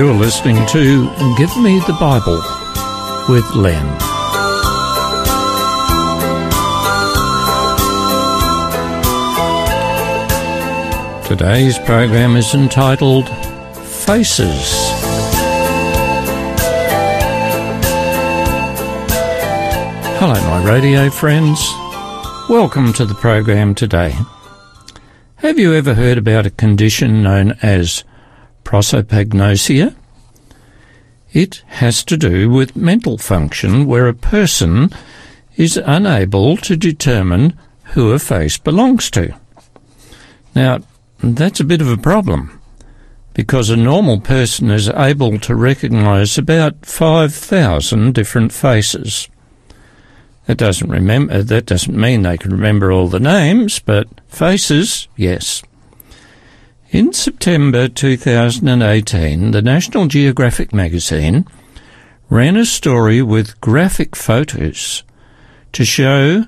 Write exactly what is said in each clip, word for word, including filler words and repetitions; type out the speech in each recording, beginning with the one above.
You're listening to Give Me the Bible with Len. Today's program is entitled Faces. Hello, my radio friends. Welcome to the program today. Have you ever heard about a condition known as prosopagnosia? It has to do with mental function where a person is unable to determine who a face belongs to. Now, that's a bit of a problem because a normal person is able to recognise about five thousand different faces. That doesn't remember. That doesn't mean they can remember all the names, but faces, yes. In September two thousand eighteen, the National Geographic magazine ran a story with graphic photos to show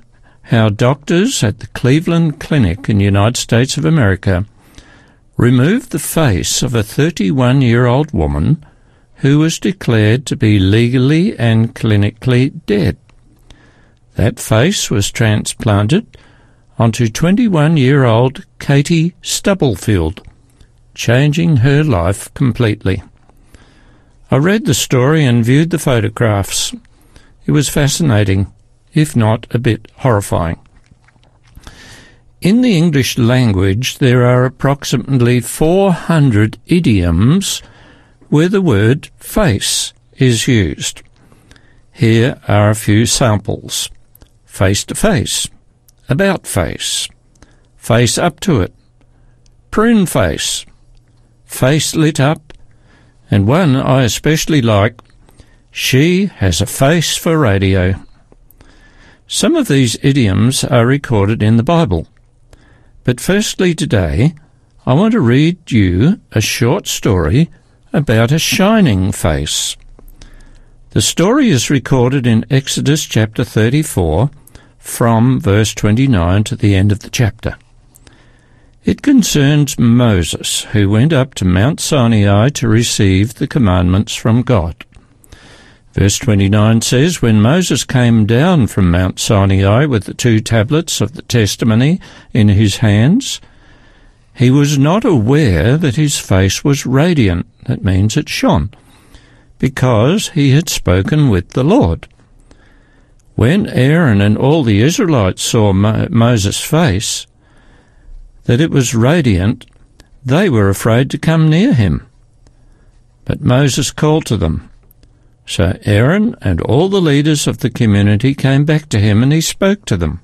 how doctors at the Cleveland Clinic in the United States of America removed the face of a thirty-one-year-old woman who was declared to be legally and clinically dead. That face was transplanted onto twenty-one-year-old Katie Stubblefield, changing her life completely. I read the story and viewed the photographs. It was fascinating, if not a bit horrifying. In the English language, there are approximately four hundred idioms where the word face is used. Here are a few samples. Face-to-face, about face, face up to it, prune face, face lit up, and one I especially like, she has a face for radio. Some of these idioms are recorded in the Bible. But firstly today, I want to read you a short story about a shining face. The story is recorded in Exodus chapter thirty-four, from verse twenty-nine to the end of the chapter. It concerns Moses, who went up to Mount Sinai to receive the commandments from God. Verse twenty-nine says, "When Moses came down from Mount Sinai with the two tablets of the testimony in his hands, he was not aware that his face was radiant," that means it shone, "because he had spoken with the Lord. When Aaron and all the Israelites saw Mo- Moses' face, that it was radiant, they were afraid to come near him. But Moses called to them. So Aaron and all the leaders of the community came back to him, and he spoke to them.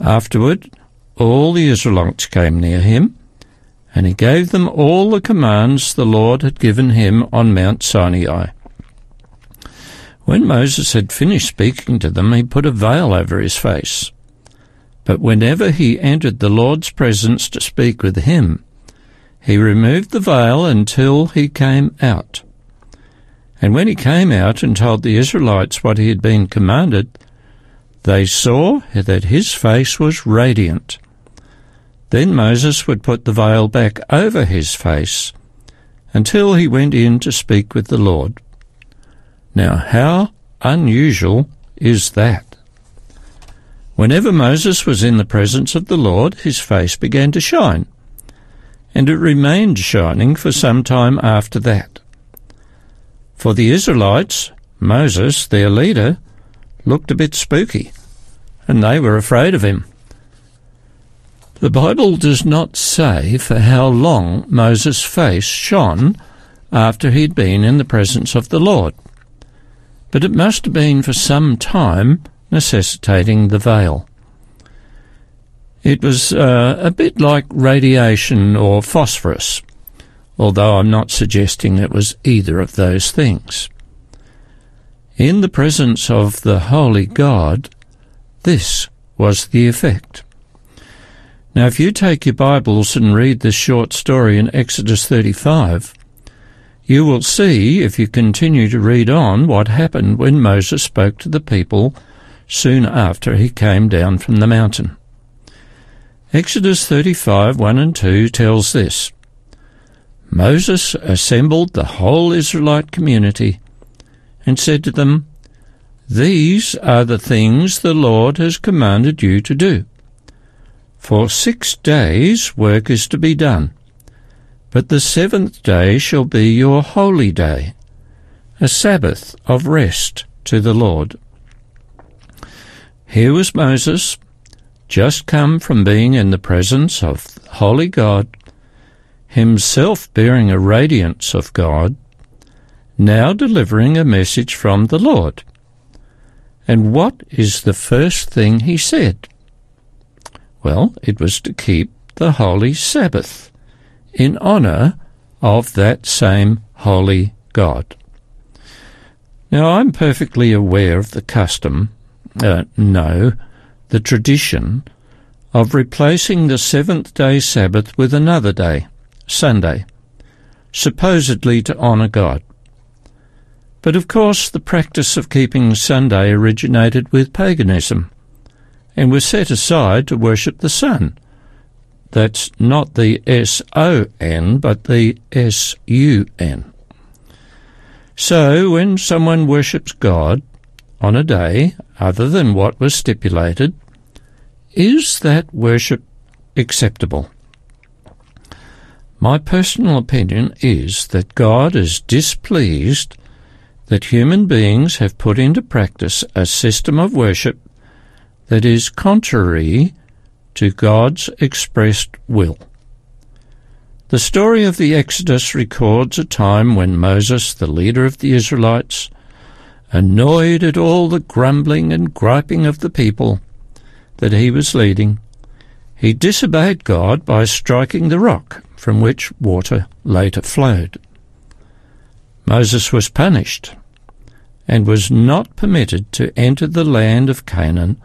Afterward, all the Israelites came near him, and he gave them all the commands the Lord had given him on Mount Sinai. When Moses had finished speaking to them, he put a veil over his face. But whenever he entered the Lord's presence to speak with him, he removed the veil until he came out. And when he came out and told the Israelites what he had been commanded, they saw that his face was radiant. Then Moses would put the veil back over his face until he went in to speak with the Lord." Now, how unusual is that? Whenever Moses was in the presence of the Lord, his face began to shine, and it remained shining for some time after that. For the Israelites, Moses, their leader, looked a bit spooky, and they were afraid of him. The Bible does not say for how long Moses' face shone after he'd been in the presence of the Lord, but it must have been for some time, necessitating the veil. It was uh, a bit like radiation or phosphorus, although I'm not suggesting it was either of those things. In the presence of the Holy God, this was the effect. Now, if you take your Bibles and read this short story in Exodus thirty-five, you will see, if you continue to read on, what happened when Moses spoke to the people soon after he came down from the mountain. Exodus thirty-five, one and two tells this, Moses assembled the whole Israelite community and said to them, "These are the things the Lord has commanded you to do. For six days work is to be done, but the seventh day shall be your holy day, a Sabbath of rest to the Lord." Here was Moses, just come from being in the presence of holy God, himself bearing a radiance of God, now delivering a message from the Lord. And what is the first thing he said? Well, it was to keep the holy Sabbath in honor of that same holy God. Now, I'm perfectly aware of the custom, uh, no, the tradition, of replacing the seventh-day Sabbath with another day, Sunday, supposedly to honor God. But, of course, the practice of keeping Sunday originated with paganism and was set aside to worship the sun. That's not the S O N, but the S U N. So when someone worships God on a day other than what was stipulated, is that worship acceptable? My personal opinion is that God is displeased that human beings have put into practice a system of worship that is contrary to God's expressed will. The story of the Exodus records a time when Moses, the leader of the Israelites, annoyed at all the grumbling and griping of the people that he was leading, he disobeyed God by striking the rock from which water later flowed. Moses was punished and was not permitted to enter the land of Canaan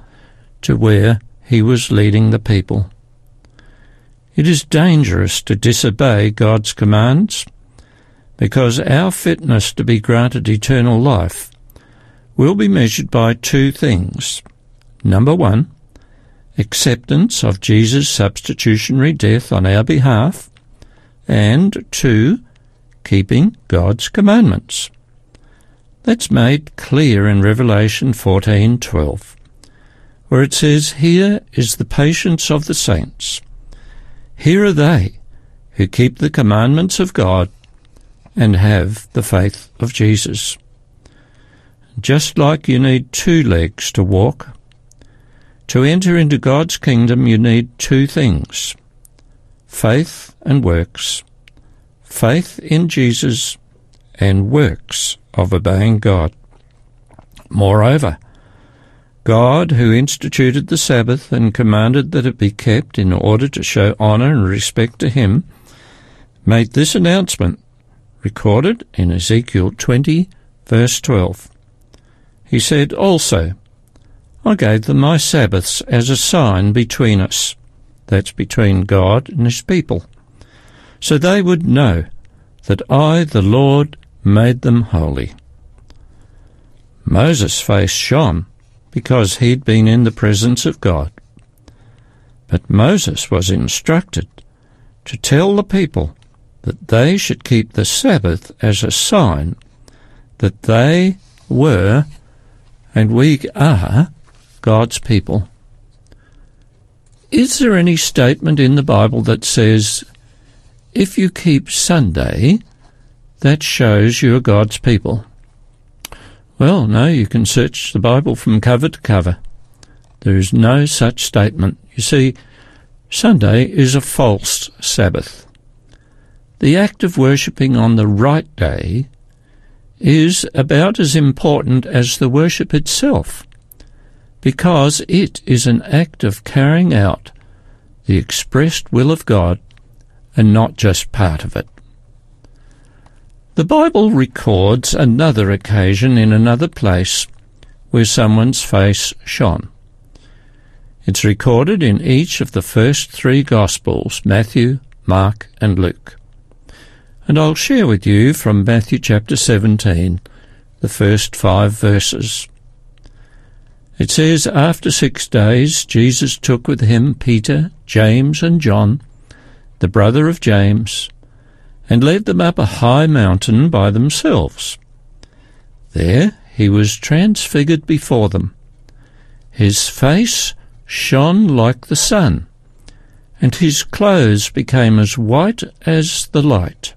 to where he was leading the people. It is dangerous to disobey God's commands because our fitness to be granted eternal life will be measured by two things. Number one, acceptance of Jesus' substitutionary death on our behalf, and two, keeping God's commandments. That's made clear in Revelation fourteen twelve. Where it says, "Here is the patience of the saints. Here are they who keep the commandments of God and have the faith of Jesus." Just like you need two legs to walk, to enter into God's kingdom you need two things, faith and works, faith in Jesus and works of obeying God. Moreover, God, who instituted the Sabbath and commanded that it be kept in order to show honor and respect to him, made this announcement, recorded in Ezekiel twenty, verse twelve. He said also, "I gave them my Sabbaths as a sign between us," that's between God and his people, "so they would know that I, the Lord, made them holy." Moses' face shone because he'd been in the presence of God. But Moses was instructed to tell the people that they should keep the Sabbath as a sign that they were, and we are, God's people. Is there any statement in the Bible that says, if you keep Sunday, that shows you are God's people? Well, no, you can search the Bible from cover to cover. There is no such statement. You see, Sunday is a false Sabbath. The act of worshipping on the right day is about as important as the worship itself, because it is an act of carrying out the expressed will of God and not just part of it. The Bible records another occasion in another place where someone's face shone. It's recorded in each of the first three Gospels, Matthew, Mark, and Luke. And I'll share with you from Matthew chapter seventeen, the first five verses. It says, "After six days, Jesus took with him Peter, James, and John, the brother of James, and led them up a high mountain by themselves. There he was transfigured before them. His face shone like the sun, and his clothes became as white as the light.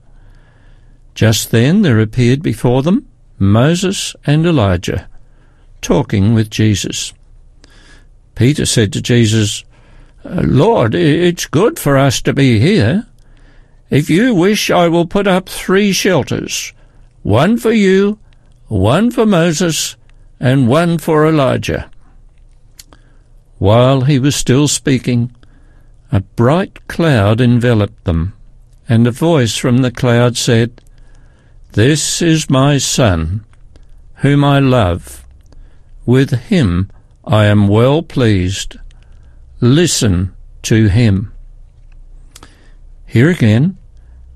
Just then there appeared before them Moses and Elijah, talking with Jesus. Peter said to Jesus, "Lord, it's good for us to be here. If you wish, I will put up three shelters, one for you, one for Moses, and one for Elijah." While he was still speaking, a bright cloud enveloped them, and a voice from the cloud said, "This is my Son, whom I love. With him I am well pleased. Listen to him." Here again,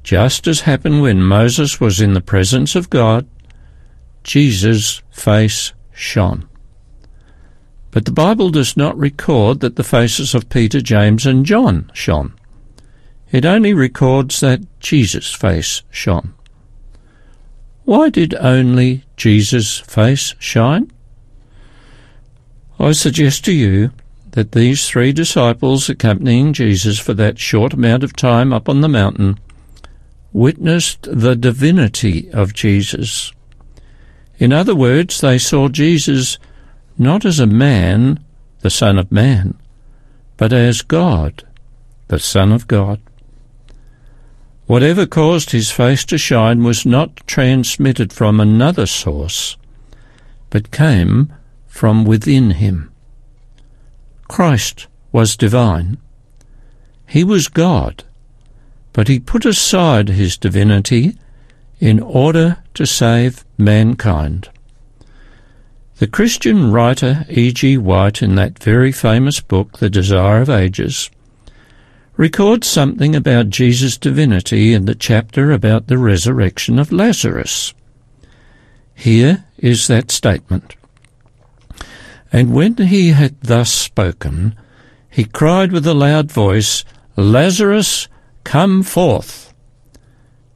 just as happened when Moses was in the presence of God, Jesus' face shone. But the Bible does not record that the faces of Peter, James, and John shone. It only records that Jesus' face shone. Why did only Jesus' face shine? I suggest to you that these three disciples accompanying Jesus for that short amount of time up on the mountain witnessed the divinity of Jesus. In other words, they saw Jesus not as a man, the Son of Man, but as God, the Son of God. Whatever caused his face to shine was not transmitted from another source, but came from within him. Christ was divine. He was God, but he put aside his divinity in order to save mankind. The Christian writer E G White, in that very famous book, The Desire of Ages, records something about Jesus' divinity in the chapter about the resurrection of Lazarus. Here is that statement. "And when he had thus spoken, he cried with a loud voice, 'Lazarus, come forth!'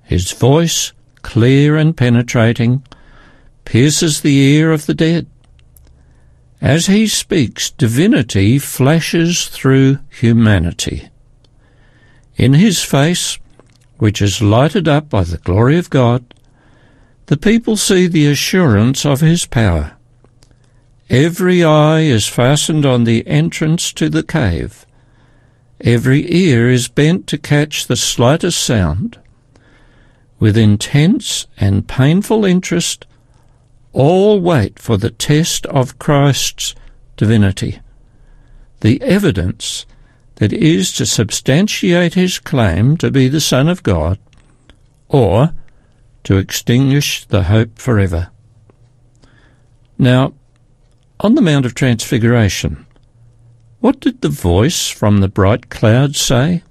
His voice, clear and penetrating, pierces the ear of the dead. As he speaks, divinity flashes through humanity. In his face, which is lighted up by the glory of God, the people see the assurance of his power. Every eye is fastened on the entrance to the cave. Every ear is bent to catch the slightest sound. With intense and painful interest, all wait for the test of Christ's divinity, the evidence that is to substantiate his claim to be the Son of God, or to extinguish the hope forever." Now, on the Mount of Transfiguration, what did the voice from the bright cloud say?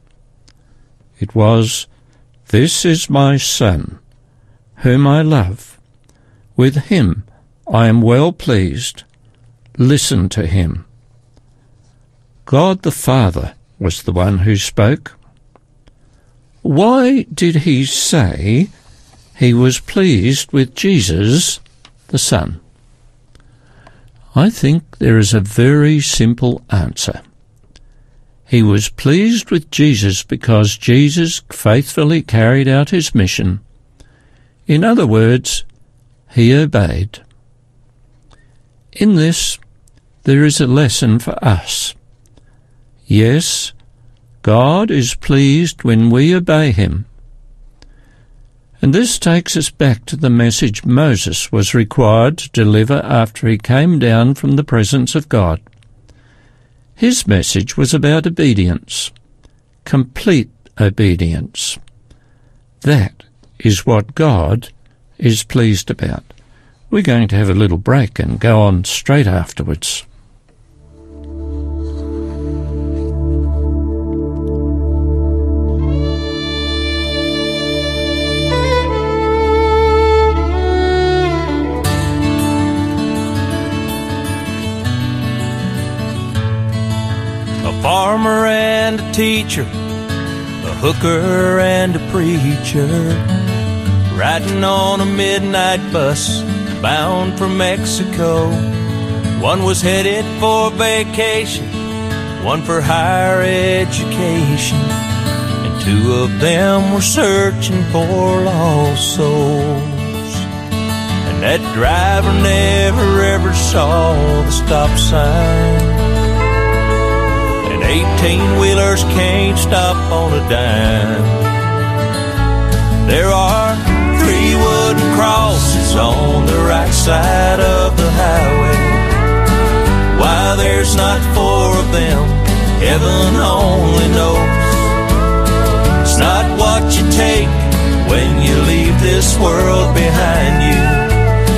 It was, "This is my Son, whom I love. With him I am well pleased. Listen to him." God the Father was the one who spoke. Why did he say he was pleased with Jesus, the Son? I think there is a very simple answer. He was pleased with Jesus because Jesus faithfully carried out his mission. In other words, he obeyed. In this, there is a lesson for us. Yes, God is pleased when we obey him. And this takes us back to the message Moses was required to deliver after he came down from the presence of God. His message was about obedience, complete obedience. That is what God is pleased about. We're going to have a little break and go on straight afterwards. A farmer and a teacher, a hooker and a preacher, riding on a midnight bus bound for Mexico. One was headed for vacation, one for higher education, and two of them were searching for lost souls. And that driver never ever saw the stop sign, and eighteen-wheelers can't stop on a dime. There are three wooden crosses on the right side of the highway. Why there's not four of them, heaven only knows. It's not what you take when you leave this world behind you,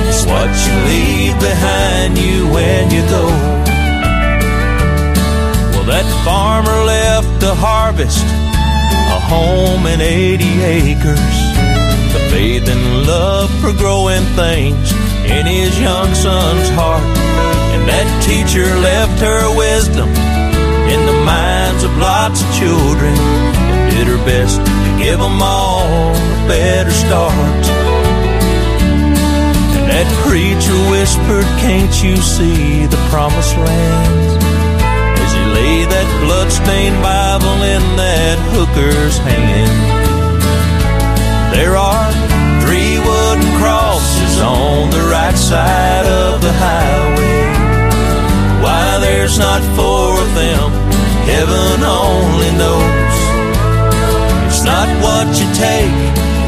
it's what you leave behind you when you go. Well, that farmer left the harvest, a home and eighty acres, the faith and love for growing things in his young son's heart. That teacher left her wisdom in the minds of lots of children and did her best to give them all a better start. And that preacher whispered, can't you see the promised land, as he laid that bloodstained Bible in that hooker's hand. There are three wooden crosses on the right side of the highway. Why there's not four of them, heaven only knows. It's not what you take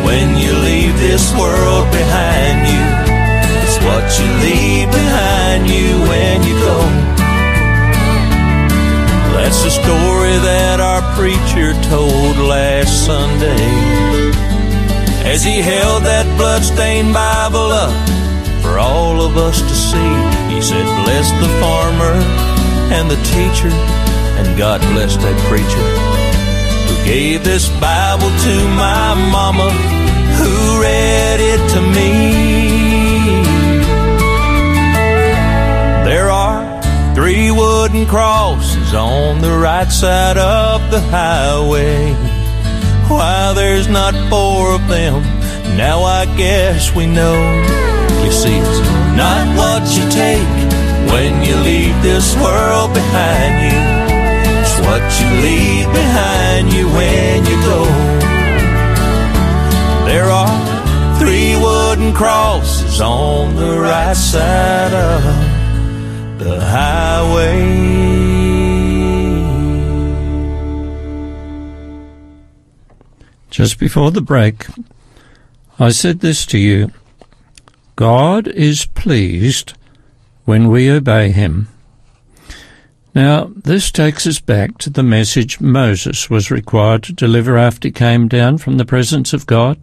when you leave this world behind you, it's what you leave behind you when you go. That's the story that our preacher told last Sunday, as he held that bloodstained Bible up for all of us to see. He said, bless the farmer and the teacher, and God bless that preacher who gave this Bible to my mama, who read it to me. There are three wooden crosses on the right side of the highway. Why there's not four of them, now I guess we know. You see, it's not what you take when you leave this world behind you, it's what you leave behind you when you go. There are three wooden crosses on the right side of the highway. Just before the break, I said this to you: God is pleased when we obey him. Now, this takes us back to the message Moses was required to deliver after he came down from the presence of God.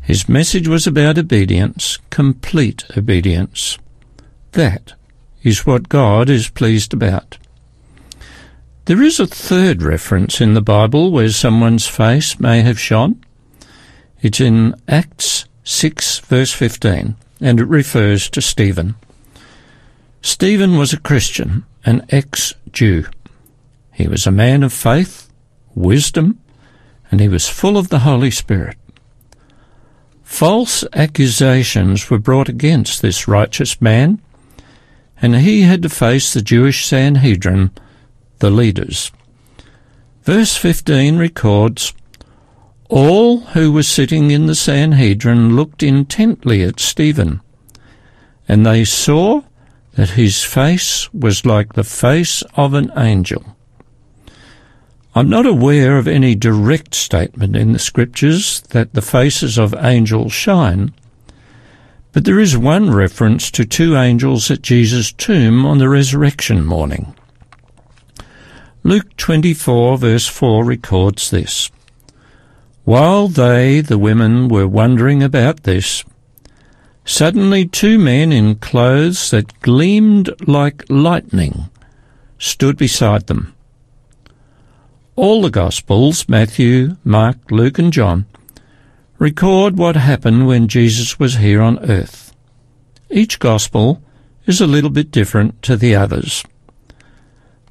His message was about obedience, complete obedience. That is what God is pleased about. There is a third reference in the Bible where someone's face may have shone. It's in Acts six, verse fifteen, and it refers to Stephen. Stephen was a Christian, an ex-Jew. He was a man of faith, wisdom, and he was full of the Holy Spirit. False accusations were brought against this righteous man, and he had to face the Jewish Sanhedrin, the leaders. Verse fifteen records, all who were sitting in the Sanhedrin looked intently at Stephen, and they saw that his face was like the face of an angel. I'm not aware of any direct statement in the Scriptures that the faces of angels shine, but there is one reference to two angels at Jesus' tomb on the resurrection morning. Luke twenty-four, verse four records this. While they, the women, were wondering about this, suddenly two men in clothes that gleamed like lightning stood beside them. All the Gospels, Matthew, Mark, Luke and John, record what happened when Jesus was here on earth. Each Gospel is a little bit different to the others.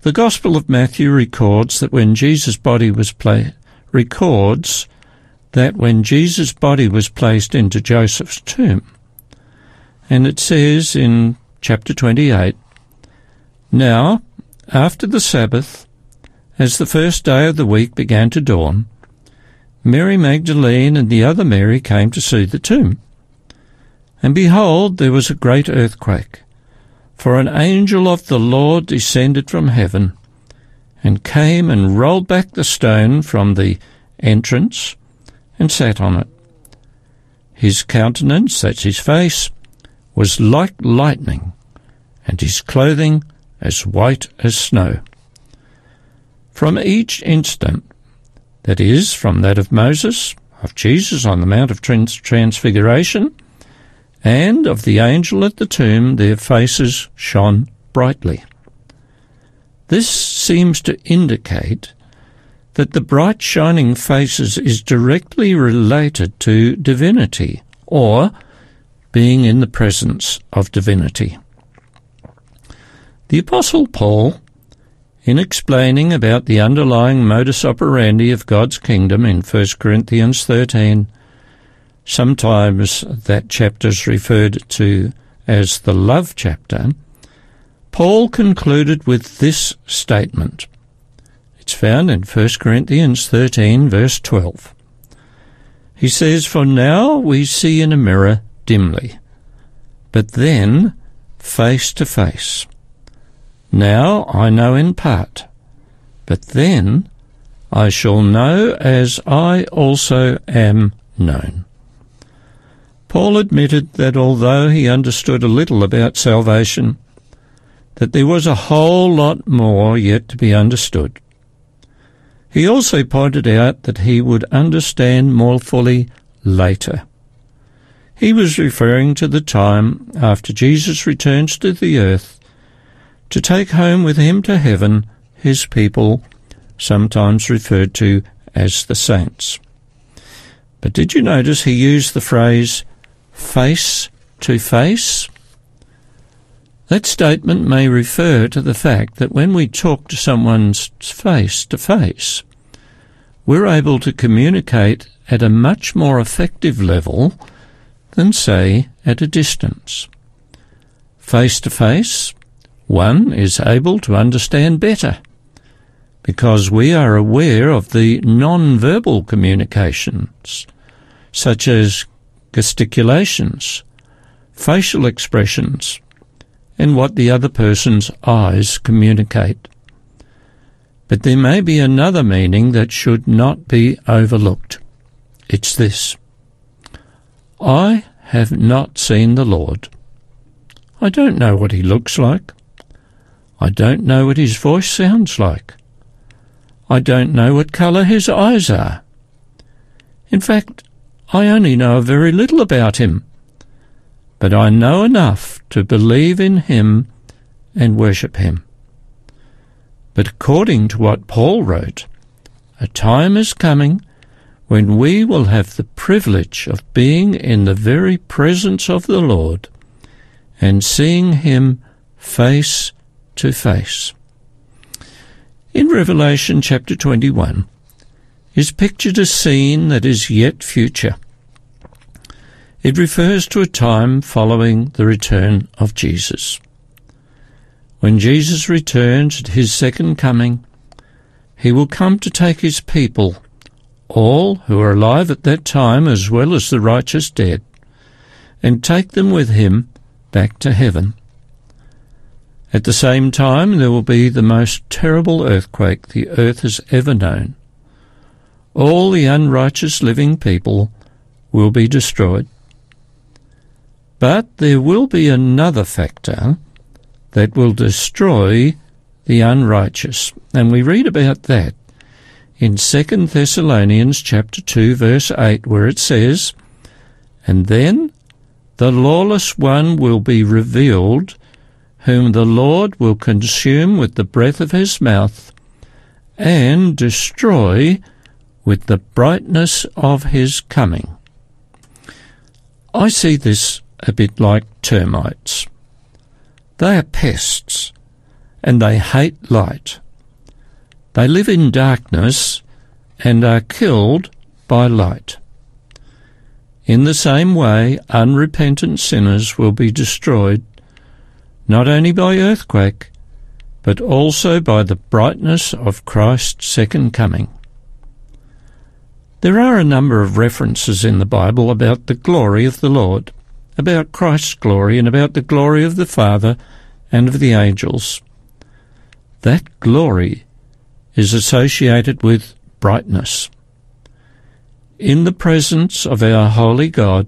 The Gospel of Matthew records that when Jesus' body was placed, records that when Jesus' body was placed into Joseph's tomb, and it says in chapter twenty-eight, "Now, after the Sabbath, as the first day of the week began to dawn, Mary Magdalene and the other Mary came to see the tomb. And behold, there was a great earthquake, for an angel of the Lord descended from heaven, and came and rolled back the stone from the entrance, and sat on it. His countenance," that's his face, "was like lightning, and his clothing as white as snow." From each instant, that is, from that of Moses, of Jesus on the Mount of Transfiguration, and of the angel at the tomb, their faces shone brightly. This seems to indicate that the bright shining faces is directly related to divinity, or being in the presence of divinity. The Apostle Paul, in explaining about the underlying modus operandi of God's kingdom in First Corinthians thirteen, sometimes that chapter is referred to as the love chapter, Paul concluded with this statement. It's found in First Corinthians thirteen, verse twelve. He says, "For now we see in a mirror dimly, but then face to face. Now I know in part, but then I shall know as I also am known." Paul admitted that although he understood a little about salvation, that there was a whole lot more yet to be understood. He also pointed out that he would understand more fully later. He was referring to the time after Jesus returns to the earth to take home with him to heaven his people, sometimes referred to as the saints. But did you notice he used the phrase face to face? That statement may refer to the fact that when we talk to someone's face to face, we're able to communicate at a much more effective level than, say, at a distance. Face to face, one is able to understand better because we are aware of the non-verbal communications, such as gesticulations, facial expressions, and what the other person's eyes communicate. But there may be another meaning that should not be overlooked. It's this: I have not seen the Lord. I don't know what he looks like. I don't know what his voice sounds like. I don't know what colour his eyes are. In fact, I only know very little about him. But I know enough to believe in him and worship him. But according to what Paul wrote, a time is coming when we will have the privilege of being in the very presence of the Lord and seeing him face to face. In Revelation chapter twenty-one is pictured a scene that is yet future. It refers to a time following the return of Jesus. When Jesus returns at his second coming, he will come to take his people, all who are alive at that time as well as the righteous dead, and take them with him back to heaven. At the same time, there will be the most terrible earthquake the earth has ever known. All the unrighteous living people will be destroyed. But there will be another factor that will destroy the unrighteous. And we read about that in Second Thessalonians chapter two, verse eight, where it says, "And then the lawless one will be revealed, whom the Lord will consume with the breath of his mouth and destroy with the brightness of his coming." I see this a bit like termites. They are pests, and they hate light. They live in darkness, and are killed by light. In the same way, unrepentant sinners will be destroyed, not only by earthquake, but also by the brightness of Christ's second coming. There are a number of references in the Bible about the glory of the Lord, about Christ's glory, and about the glory of the Father and of the angels. That glory is associated with brightness. In the presence of our holy God,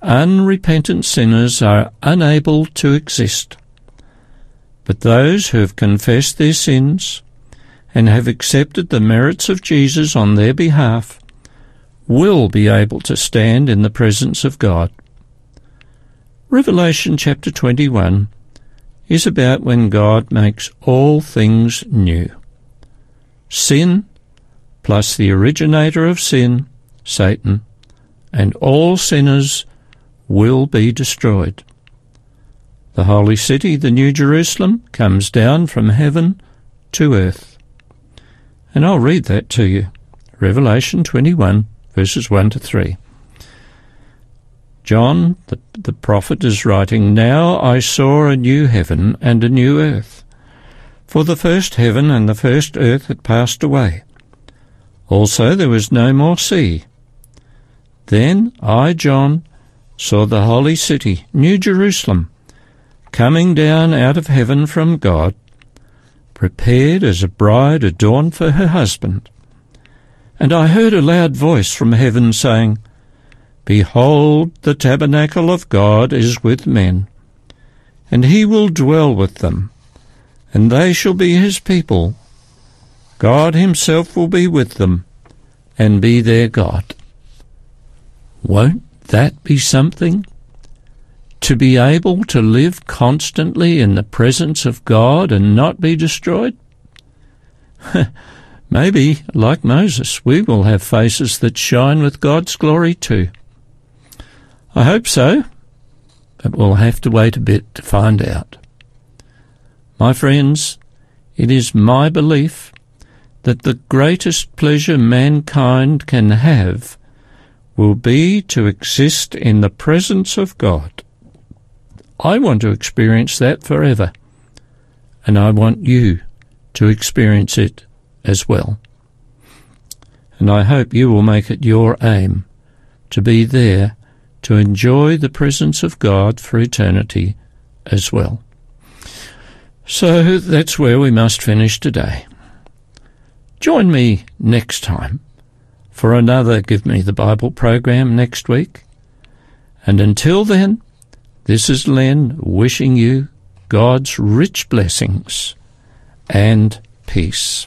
unrepentant sinners are unable to exist. But those who have confessed their sins and have accepted the merits of Jesus on their behalf will be able to stand in the presence of God. Revelation chapter twenty-one is about when God makes all things new. Sin, plus the originator of sin, Satan, and all sinners will be destroyed. The holy city, the New Jerusalem, comes down from heaven to earth. And I'll read that to you. Revelation twenty-one, verses one to three. John, the, the prophet, is writing, "Now I saw a new heaven and a new earth, for the first heaven and the first earth had passed away. Also there was no more sea. Then I, John, saw the holy city, New Jerusalem, coming down out of heaven from God, prepared as a bride adorned for her husband. And I heard a loud voice from heaven saying, 'Behold, the tabernacle of God is with men, and he will dwell with them, and they shall be his people. God himself will be with them, and be their God.'" Won't that be something? To be able to live constantly in the presence of God and not be destroyed? Maybe, like Moses, we will have faces that shine with God's glory too. I hope so, but we'll have to wait a bit to find out. My friends, it is my belief that the greatest pleasure mankind can have will be to exist in the presence of God. I want to experience that forever, and I want you to experience it as well. And I hope you will make it your aim to be there to enjoy the presence of God for eternity as well. So that's where we must finish today. Join me next time for another Give Me the Bible program next week. And until then, this is Len wishing you God's rich blessings and peace.